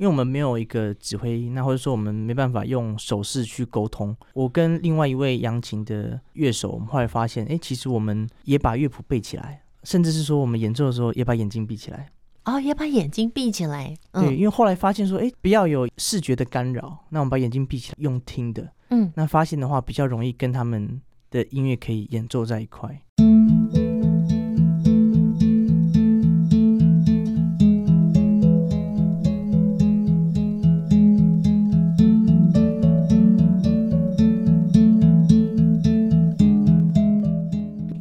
因为我们没有一个指挥，那或者说我们没办法用手势去沟通。我跟另外一位扬琴的乐手，我们后来发现，其实我们也把乐谱背起来，甚至是说我们演奏的时候也把眼睛闭起来。也把眼睛闭起来，对，因为后来发现说，不要有视觉的干扰，那我们把眼睛闭起来，用听的，那发现的话比较容易跟他们的音乐可以演奏在一块。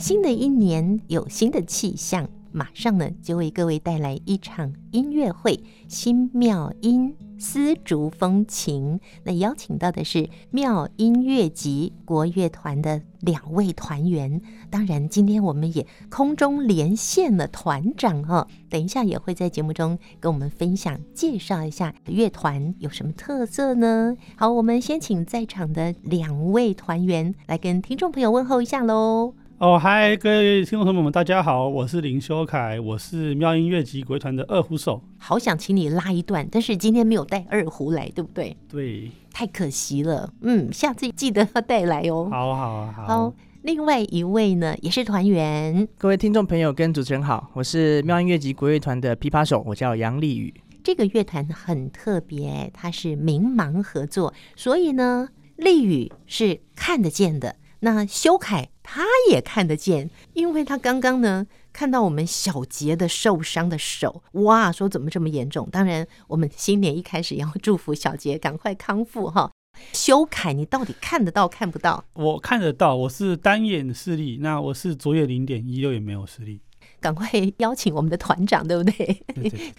新的一年有新的气象，马上呢就为各位带来一场音乐会，新妙音丝竹风情。那邀请到的是妙音乐集国乐团的两位团员，当然今天我们也空中连线了团长等一下也会在节目中跟我们分享，介绍一下乐团有什么特色呢。好，我们先请在场的两位团员来跟听众朋友问候一下喽。嗨，各位听众朋友们大家好，我是林修凯，我是妙音乐集国乐团的二胡手。好想请你拉一段，但是今天没有带二胡来，对不对？对，太可惜了，下次记得要带来哦。好。另外一位呢也是团员。各位听众朋友跟主持人好，我是妙音乐集国乐团的琵琶手，我叫杨立宇。这个乐团很特别，它是明盲合作，所以呢立宇是看得见的，那修凯他也看得见，因为他刚刚呢看到我们小杰的受伤的手，哇，说怎么这么严重。当然我们新年一开始也要祝福小杰赶快康复哈。修凯你到底看得到看不到？我看得到，我是单眼视力，那我是左眼 0.16 也没有视力。赶快邀请我们的团长，对不 对，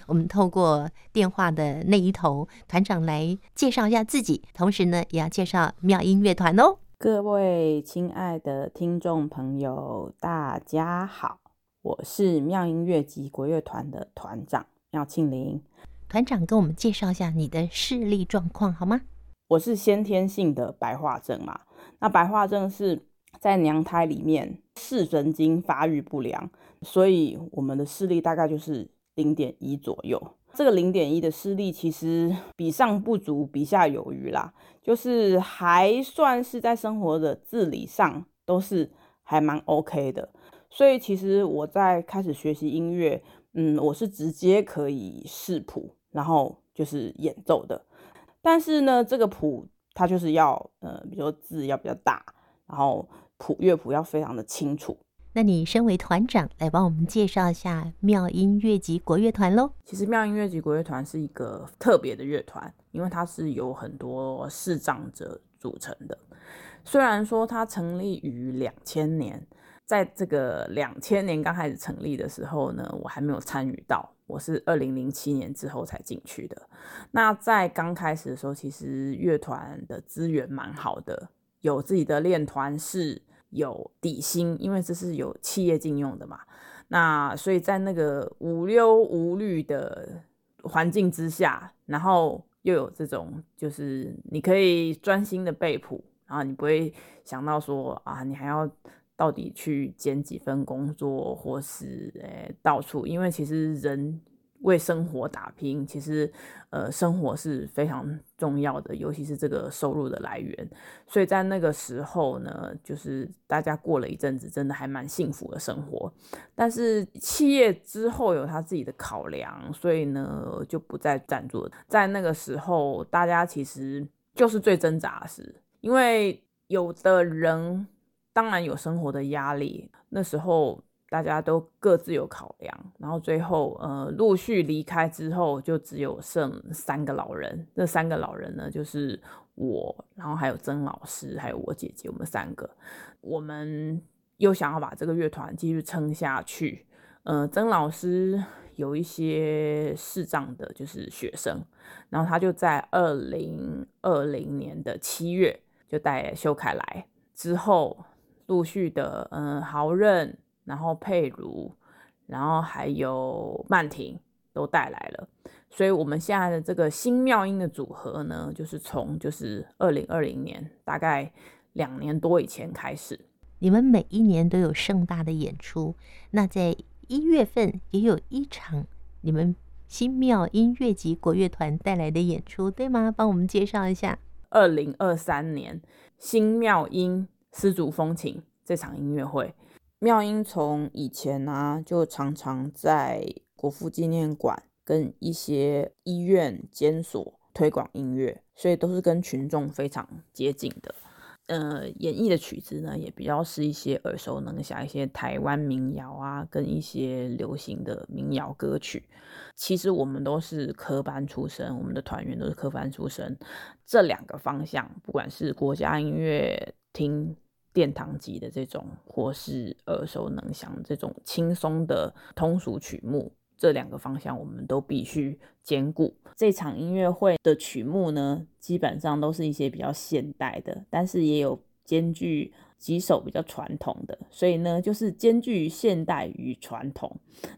我们透过电话的那一头团长来介绍一下自己，同时呢也要介绍妙音乐团哦。各位亲爱的听众朋友大家好，我是妙音乐集国乐团的团长妙庆林。团长跟我们介绍一下你的视力状况好吗？我是先天性的白化症嘛，那白化症是在娘胎里面视神经发育不良，所以我们的视力大概就是 0.1 左右。这个 0.1 的视力其实比上不足比下有余啦，就是还算是在生活的自理上都是还蛮 OK 的。所以其实我在开始学习音乐，我是直接可以视谱然后就是演奏的。但是呢这个谱它就是要比如说字要比较大，然后乐谱要非常的清楚。那你身为团长来帮我们介绍一下妙音乐集国乐团咯。其实妙音乐集国乐团是一个特别的乐团，因为它是由很多视障者组成的。虽然说它成立于2000年，在这个2000年刚开始成立的时候呢，我还没有参与到，我是2007年之后才进去的。那在刚开始的时候，其实乐团的资源蛮好的，有自己的练团室，有底薪，因为这是有企业禁用的嘛，那所以在那个无忧无虑的环境之下，然后又有这种就是你可以专心的背谱，然后你不会想到说你还要到底去兼几份工作，或是到处，因为其实人为生活打拼，其实生活是非常重要的，尤其是这个收入的来源。所以在那个时候呢，就是大家过了一阵子真的还蛮幸福的生活。但是企业之后有他自己的考量，所以呢就不再赞助了。在那个时候大家其实就是最挣扎的事，因为有的人当然有生活的压力，那时候大家都各自有考量，然后最后陆续离开之后，就只有剩3个老人。这3个老人呢，就是我，然后还有曾老师，还有我姐姐，我们3个。我们又想要把这个乐团继续撑下去。曾老师有一些视障的，就是学生，然后他就在2020年的7月就带修凯来，之后陆续的豪任，然后佩如，然后还有曼婷都带来了。所以我们现在的这个新妙音的组合呢，就是从2020年大概2年多以前开始。你们每一年都有盛大的演出，那在1月份也有一场你们新庙音乐及国乐团带来的演出，对吗？帮我们介绍一下。2023年新庙音丝竹风情这场音乐会，庙音从以前啊就常常在国父纪念馆跟一些医院监所推广音乐，所以都是跟群众非常接近的。演绎的曲子呢也比较是一些耳熟能详一些台湾民谣啊，跟一些流行的民谣歌曲。其实我们都是科班出身，我们的团员都是科班出身，这两个方向，不管是国家音乐厅殿堂级的这种，或是耳熟能详这种轻松的通俗曲目，这两个方向我们都必须兼顾。这场音乐会的曲目呢，基本上都是一些比较现代的，但是也有兼具几首比较传统的，所以呢就是兼具现代与传统。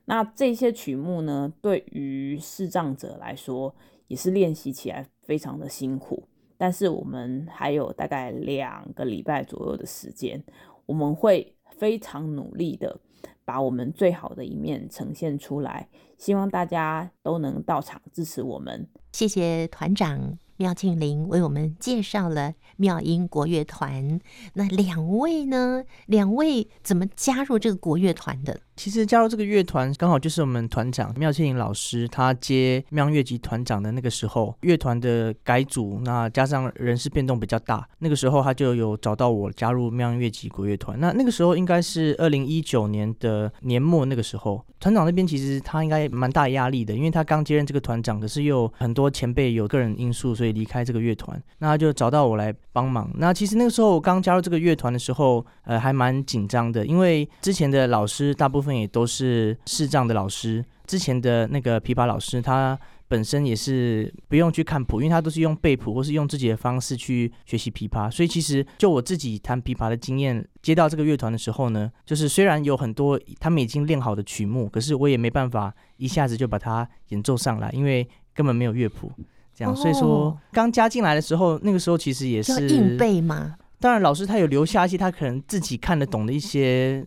那这些曲目呢，对于视障者来说也是练习起来非常的辛苦，但是我们还有大概2个礼拜左右的时间，我们会非常努力的把我们最好的一面呈现出来，希望大家都能到场支持我们。谢谢团长妙庆玲为我们介绍了妙音国乐团。那两位呢？两位怎么加入这个国乐团的？其实加入这个乐团刚好就是我们团长妙庆玲老师他接妙音乐集团长的那个时候，乐团的改组，那加上人事变动比较大，那个时候他就有找到我加入妙音乐集国乐团。那个时候应该是2019年的年末，那个时候团长那边其实他应该蛮大压力的，因为他刚接任这个团长，可是又很多前辈有个人因素所以离开这个乐团，那他就找到我来帮忙。那其实那个时候我刚加入这个乐团的时候还蛮紧张的，因为之前的老师大部分也都是视障的老师，之前的那个琵琶老师他本身也是不用去看谱，因为他都是用背谱或是用自己的方式去学习琵琶，所以其实就我自己弹琵琶的经验，接到这个乐团的时候呢，就是虽然有很多他们已经练好的曲目，可是我也没办法一下子就把它演奏上来，因为根本没有乐谱这样，所以说刚加进来的时候，那个时候其实也是硬背嘛。当然老师他有留下一些他可能自己看得懂的一些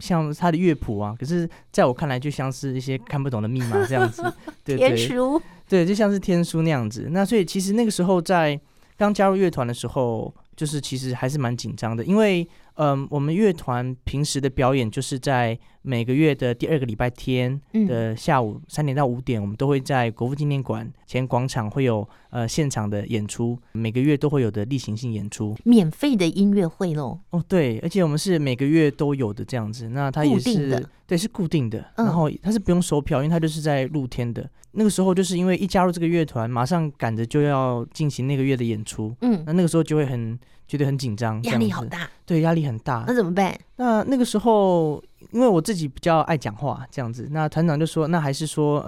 像他的乐谱啊，可是在我看来就像是一些看不懂的密码这样子对对，天书，对，就像是天书那样子。那所以其实那个时候在刚加入乐团的时候，就是其实还是蛮紧张的，因为我们乐团平时的表演就是在每个月的第2个礼拜天的下午3点到5点，我们都会在国父纪念馆前广场会有现场的演出，每个月都会有的例行性演出，免费的音乐会咯。哦，对，而且我们是每个月都有的这样子，那它也是对是固定的，然后它是不用收票，因为它就是在露天的。那个时候就是因为一加入这个乐团，马上赶着就要进行那个月的演出，那个时候就会觉得很紧张，压力好大，对，压力很大。那怎么办？那个时候因为我自己比较爱讲话这样子，那团长就说那还是说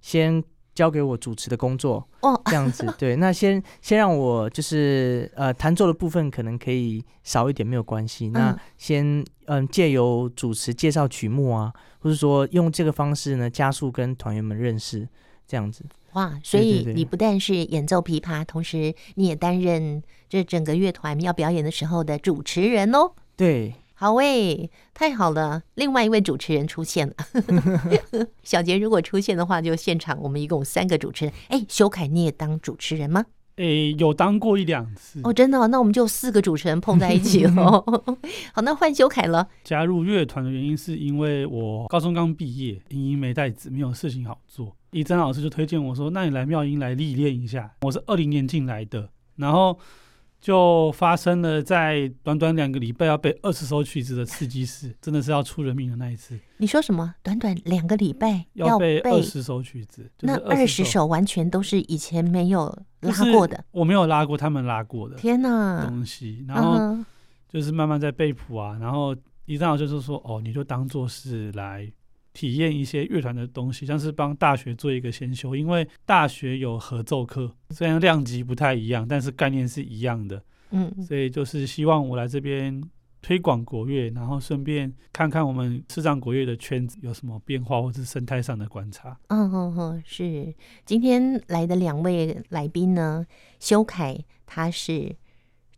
先交给我主持的工作这样子对，那先让我就是弹奏的部分可能可以少一点没有关系，那先借由主持介绍曲目啊，或是说用这个方式呢加速跟团员们认识这样子。哇，所以你不但是演奏琵琶，同时你也担任这整个乐团要表演的时候的主持人哦。对，好喂，太好了，另外一位主持人出现了小杰如果出现的话，就现场我们一共3个主持人。修凯你也当主持人吗？有当过1-2次哦，真的哦，那我们就4个主持人碰在一起了好，那换修凯了。加入乐团的原因是因为我高中刚毕业，影音没带子，没有事情好做，怡珍老师就推荐我说，那你来妙音来历练一下。我是2020年进来的，然后就发生了在短短2个礼拜要背20首曲子的刺激事，真的是要出人命的那一次。你说什么？短短2个礼拜要背20首曲子？就是20首，那20首完全都是以前没有拉过的，就是我没有拉过，他们拉过的。天哪！东西，然后就是慢慢在背谱啊，然后一张老师就说：“哦，你就当做是来体验一些乐团的东西，像是帮大学做一个先修，因为大学有合奏课，虽然量级不太一样，但是概念是一样的。所以就是希望我来这边推广国乐，然后顺便看看我们视障国乐的圈子有什么变化，或是生态上的观察。是。今天来的2位来宾呢，修凯他是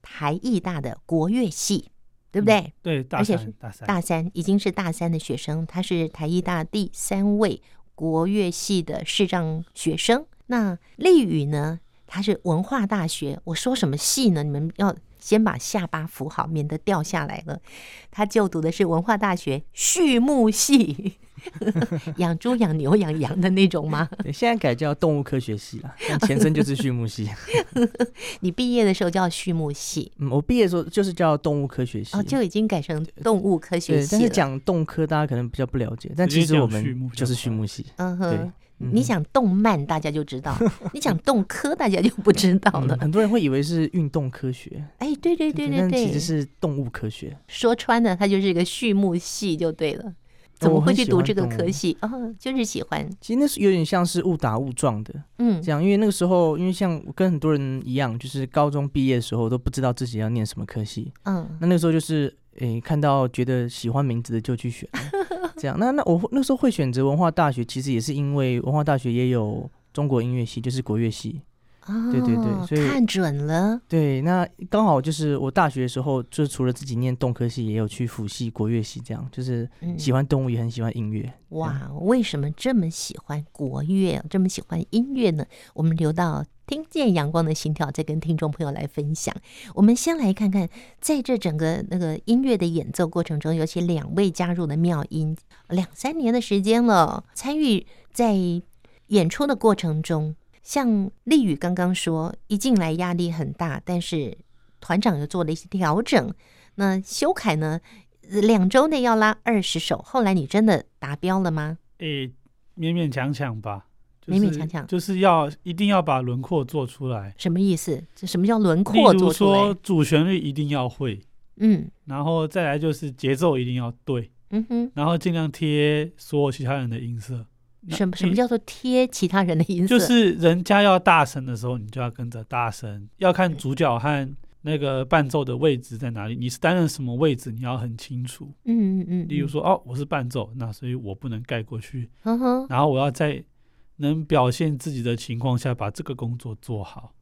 台艺大的国乐系。对不对？对，大三，而且大三已经是大三的学生，他是台艺大第3位国乐系的视障学生。那立宇呢，他是文化大学，我说什么系呢？你们要先把下巴扶好，免得掉下来了。他就读的是文化大学畜牧系，养猪养牛养羊的那种吗？对，现在改叫动物科学系了，但前身就是畜牧系。你毕业的时候叫畜牧系？我毕业的时候就是叫动物科学系。就已经改成动物科学系了。但是讲动科大家可能比较不了解，但其实我们就是畜牧系。对，你讲动漫大家就知道，你讲动科大家就不知道了。很多人会以为是运动科学，对对对对对，但其实是动物科学。说穿了，它就是一个畜牧系就对了。怎么会去读这个科系？就是喜欢。其实那是有点像是误打误撞的，这样。因为那个时候，因为像我跟很多人一样，就是高中毕业的时候都不知道自己要念什么科系，那个时候就是看到觉得喜欢名字的就去选，这样。那我那时候会选择文化大学，其实也是因为文化大学也有中国音乐系，就是国乐系。对对对，所以看准了。对，那刚好就是我大学的时候，就除了自己念动科系，也有去辅系、国乐系，这样。就是喜欢动物，也很喜欢音乐。哇，为什么这么喜欢国乐，这么喜欢音乐呢？我们留到听见阳光的心跳再跟听众朋友来分享。我们先来看看，在这整个那个音乐的演奏过程中，尤其两位加入的妙音，2-3年的时间了，参与在演出的过程中。像立宇刚刚说，一进来压力很大，但是团长又做了一些调整。那修凯呢，2周内要拉20首，后来你真的达标了吗？勉勉强强吧，就是、勉勉强强，就是要一定要把轮廓做出来。什么意思？什么叫轮廓做出来？例如说主旋律一定要会，然后再来就是节奏一定要对，然后尽量贴所有其他人的音色。什么叫做贴其他人的音色？就是人家要大声的时候，你就要跟着大声。要看主角和那个伴奏的位置在哪里，你是担任什么位置，你要很清楚。例如说，我是伴奏，那所以我不能盖过去。然后我要在能表现自己的情况下，把这个工作做好。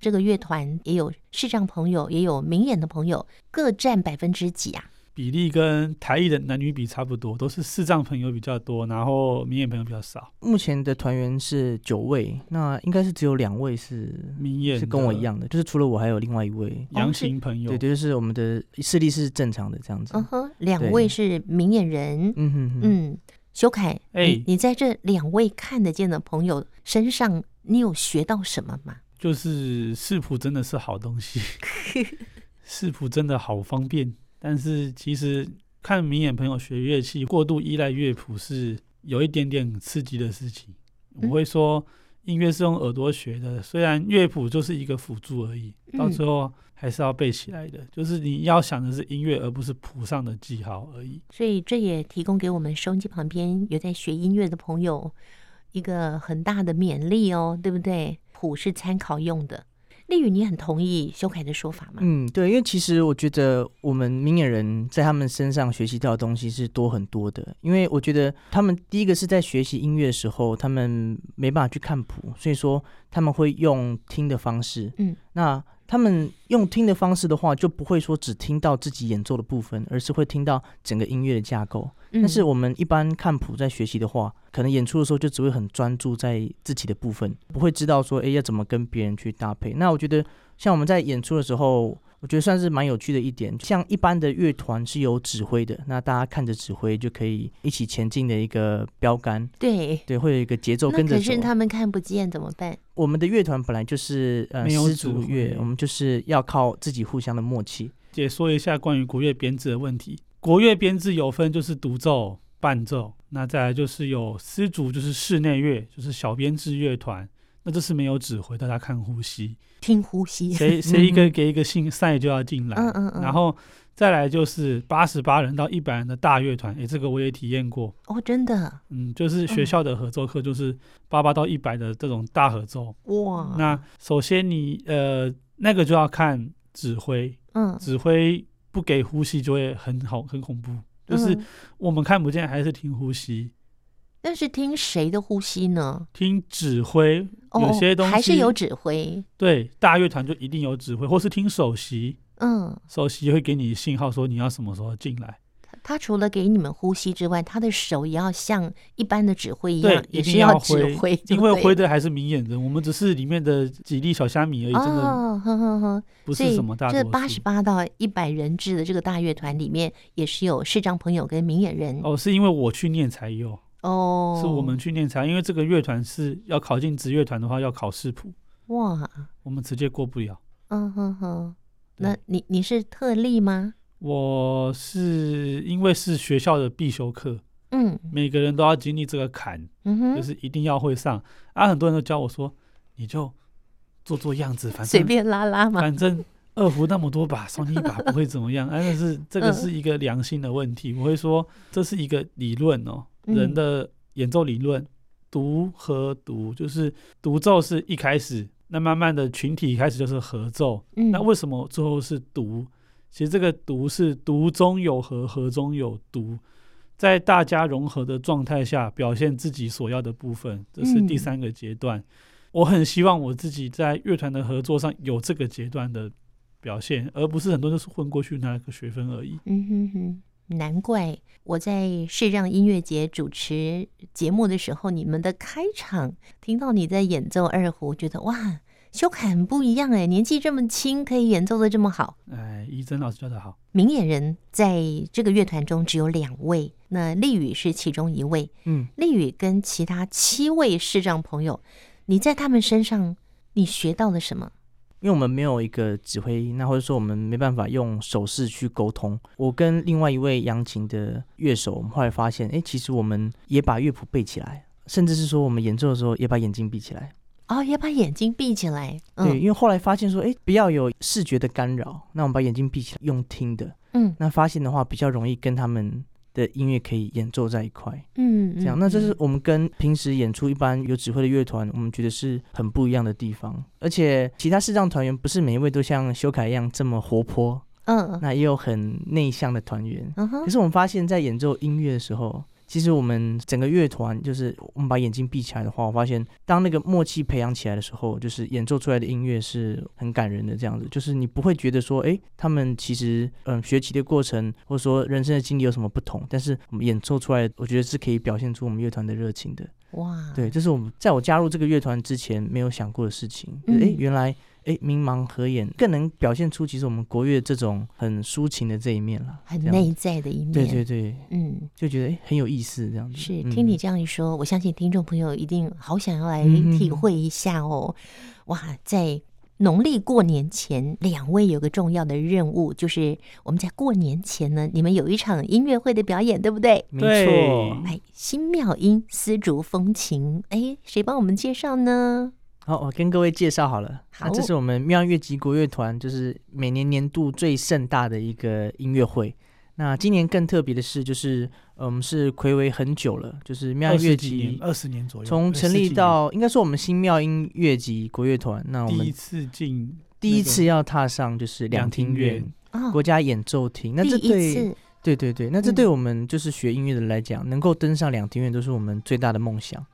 这个乐团也有视障朋友，也有明眼的朋友，各占几%啊？比例跟台艺的男女比差不多，都是视障朋友比较多，然后明眼朋友比较少。目前的团员是9位，那应该是只有2位是明眼，是跟我一样的，就是除了我还有另外1位阳性朋友。对，就是我们的视力是正常的这样子。2位是明眼人。修凯，你在这2位看得见的朋友身上，你有学到什么吗？就是视谱真的是好东西，视谱真的好方便。但是其实看明眼朋友学乐器过度依赖乐谱是有一点点刺激的事情。我会说音乐是用耳朵学的，虽然乐谱就是一个辅助而已，到最后还是要背起来的。就是你要想的是音乐，而不是谱上的记号而已。所以这也提供给我们收音机旁边有在学音乐的朋友一个很大的勉励哦，对不对？谱是参考用的。立宇，你很同意修凯的说法吗？对，因为其实我觉得我们明眼人在他们身上学习到的东西是多很多的。因为我觉得他们第一个是在学习音乐的时候，他们没办法去看谱，所以说他们会用听的方式。那他们用听的方式的话，就不会说只听到自己演奏的部分，而是会听到整个音乐的架构。但是我们一般看谱在学习的话，可能演出的时候就只会很专注在自己的部分，不会知道说要怎么跟别人去搭配。那我觉得像我们在演出的时候，我觉得算是蛮有趣的一点，像一般的乐团是有指挥的，那大家看着指挥就可以一起前进的一个标杆。对，会有一个节奏跟着走。那可是他们看不见怎么办？我们的乐团本来就是丝竹乐，我们就是要靠自己互相的默契。解说一下关于国乐编制的问题。国乐编制有分就是独奏、伴奏，那再来就是有丝竹，就是室内乐，就是小编制乐团。那这是没有指挥，大家看呼吸，听呼吸，谁一个给一个信赛就要进来。然后再来就是88人到100人的大乐团，这个我也体验过。真的？就是学校的合奏课，就是88到100的这种大合奏。哇！那首先你那个就要看指挥，指挥不给呼吸就会很恐怖，就是我们看不见还是听呼吸。但是听谁的呼吸呢？听指挥。有些东西还是有指挥。对，大乐团就一定有指挥，或是听首席。首席会给你信号说你要什么时候进来。他除了给你们呼吸之外，他的手也要像一般的指挥一样，也是要指挥，因为挥的还是明眼人，我们只是里面的几粒小虾米而已，真的不是什么大多数。这88到100人制的这个大乐团里面，也是有视障朋友跟明眼人。哦，是因为我去念才有。哦，是我们去念才，因为这个乐团是要考进职乐团的话要考视谱。哇，我们直接过不了。嗯哼哼，那你是特例吗？我是因为是学校的必修课，每个人都要经历这个坎，就是一定要会上啊。很多人都教我说，你就做样子，反正随便拉拉嘛，反正二胡那么多把，少你一把不会怎么样。但是这个是一个良心的问题，我会说这是一个理论哦，人的演奏理论，独和独就是独奏是一开始，那慢慢的群体开始就是合奏，那为什么最后是独？其实这个独是独中有合，合中有独，在大家融合的状态下表现自己所要的部分，这是第三个阶段。我很希望我自己在乐团的合作上有这个阶段的表现，而不是很多人都是混过去拿个学分而已。难怪我在视障音乐节主持节目的时候，你们的开场听到你在演奏二胡，觉得哇，修侃不一样哎，年纪这么轻可以演奏的这么好。哎，怡珍老师教的好。明眼人在这个乐团中只有2位，那立宇是其中1位。立宇跟其他7位视障朋友，你在他们身上你学到了什么？因为我们没有一个指挥，那或者说我们没办法用手势去沟通。我跟另外一位扬琴的乐手，我们后来发现，哎，其实我们也把乐谱背起来，甚至是说我们演奏的时候也把眼睛闭起来。哦，也把眼睛闭起来。对，因为后来发现说，哎，不要有视觉的干扰，那我们把眼睛闭起来，用听的。那发现的话比较容易跟他们的音乐可以演奏在一块。这样，那这是我们跟平时演出一般有指挥的乐团，我们觉得是很不一样的地方。而且其他视障团员不是每一位都像修凯一样这么活泼，那也有很内向的团员。可是我们发现，在演奏音乐的时候。其实我们整个乐团，就是我们把眼睛闭起来的话，我发现当那个默契培养起来的时候，就是演奏出来的音乐是很感人的。这样子就是你不会觉得说，哎，他们其实学习的过程或者说人生的经历有什么不同，但是我们演奏出来我觉得是可以表现出我们乐团的热情的。哇，对，这是我们在我加入这个乐团之前没有想过的事情。就是原来明盲合演更能表现出其实我们国乐这种很抒情的这一面啦，很内在的一面。对对对，就觉得很有意思这样子。是，听你这样一说，我相信听众朋友一定好想要来体会一下哦。哇，在农历过年前，2位有个重要的任务，就是我们在过年前呢，你们有一场音乐会的表演，对不对？没错。哎，新妙音丝竹风情，哎，谁帮我们介绍呢？好，我跟各位介绍好了。那这是我们妙音乐集国乐团，就是每年年度最盛大的一个音乐会。那今年更特别的是，就是我们是睽违很久了，就是妙音乐集20年左右，从成立到应该说我们新妙音乐集国乐团，那我们第一次要踏上就是两厅院国家演奏厅。那这对，那这对我们就是学音乐的来讲，能够登上两厅院都是我们最大的梦想。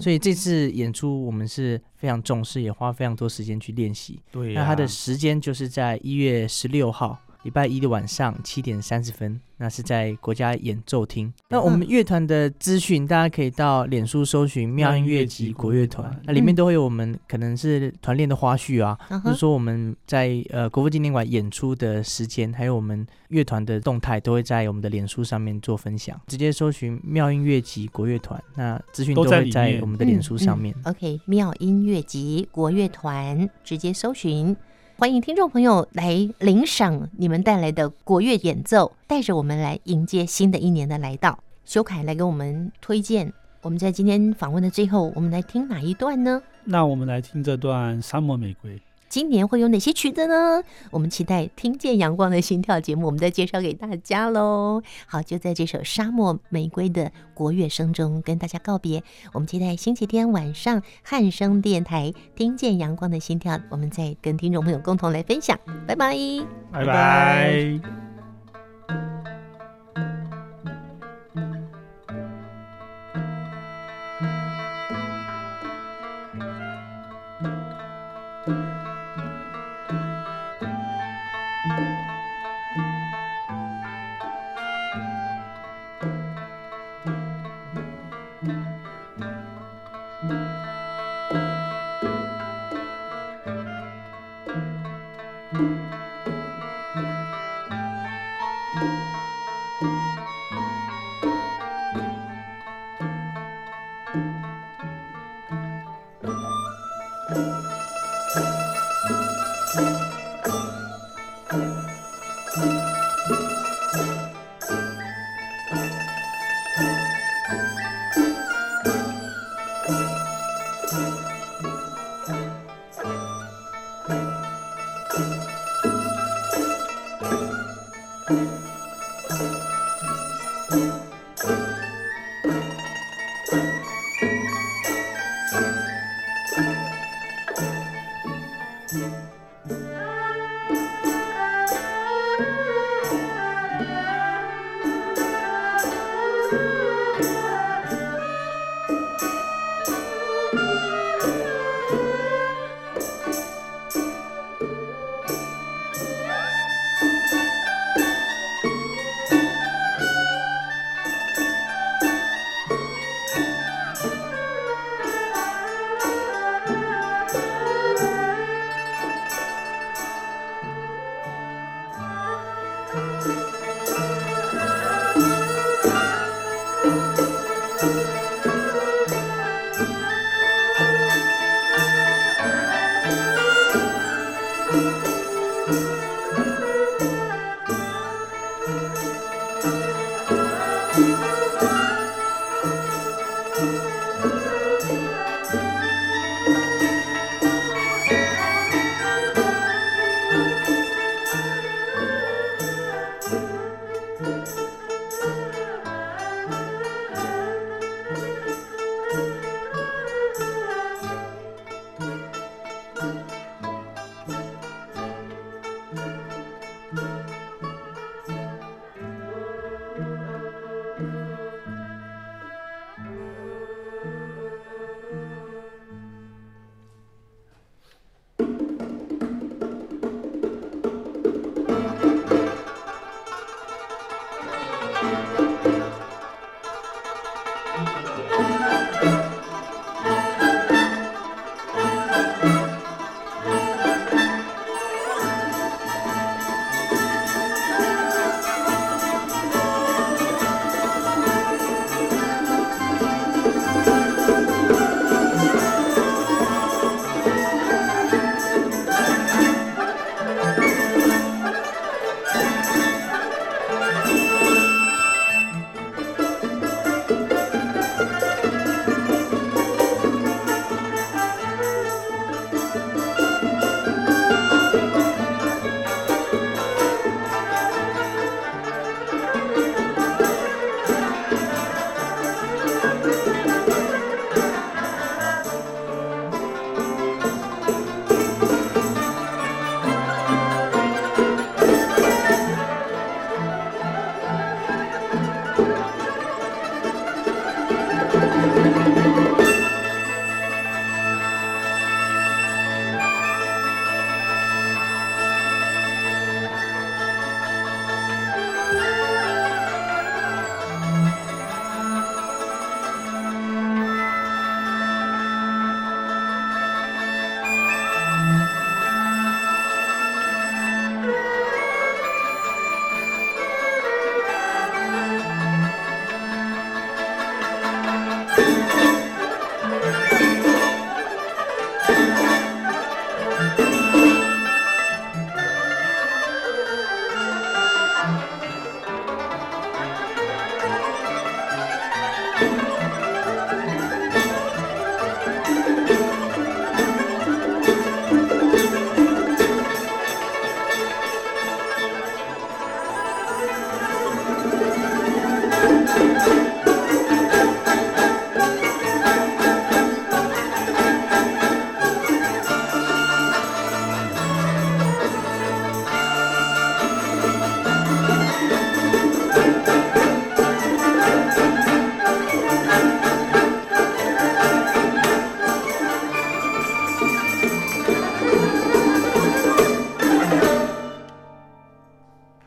所以这次演出我们是非常重视，也花非常多时间去练习。对，那它的时间就是在1月16号礼拜一的晚上7:30，那是在国家演奏厅。那我们乐团的资讯，大家可以到脸书搜寻妙音乐集国乐团，那里面都会有我们可能是团练的花絮啊，就是说我们在国父纪念馆演出的时间，还有我们乐团的动态，都会在我们的脸书上面做分享。直接搜寻妙音乐集国乐团，那资讯都会在我们的脸书上面。OK， 妙音乐集国乐团，直接搜寻。欢迎听众朋友来领赏你们带来的国乐演奏，带着我们来迎接新的一年的来到。修凯来给我们推荐，我们在今天访问的最后，我们来听哪一段呢？那我们来听这段《沙漠玫瑰》。今年会有哪些曲子呢？我们期待听见阳光的心跳节目，我们再介绍给大家咯。好，就在这首《沙漠玫瑰》的国乐声中跟大家告别。我们期待星期天晚上汉声电台听见阳光的心跳，我们再跟听众朋友共同来分享。拜拜，拜拜。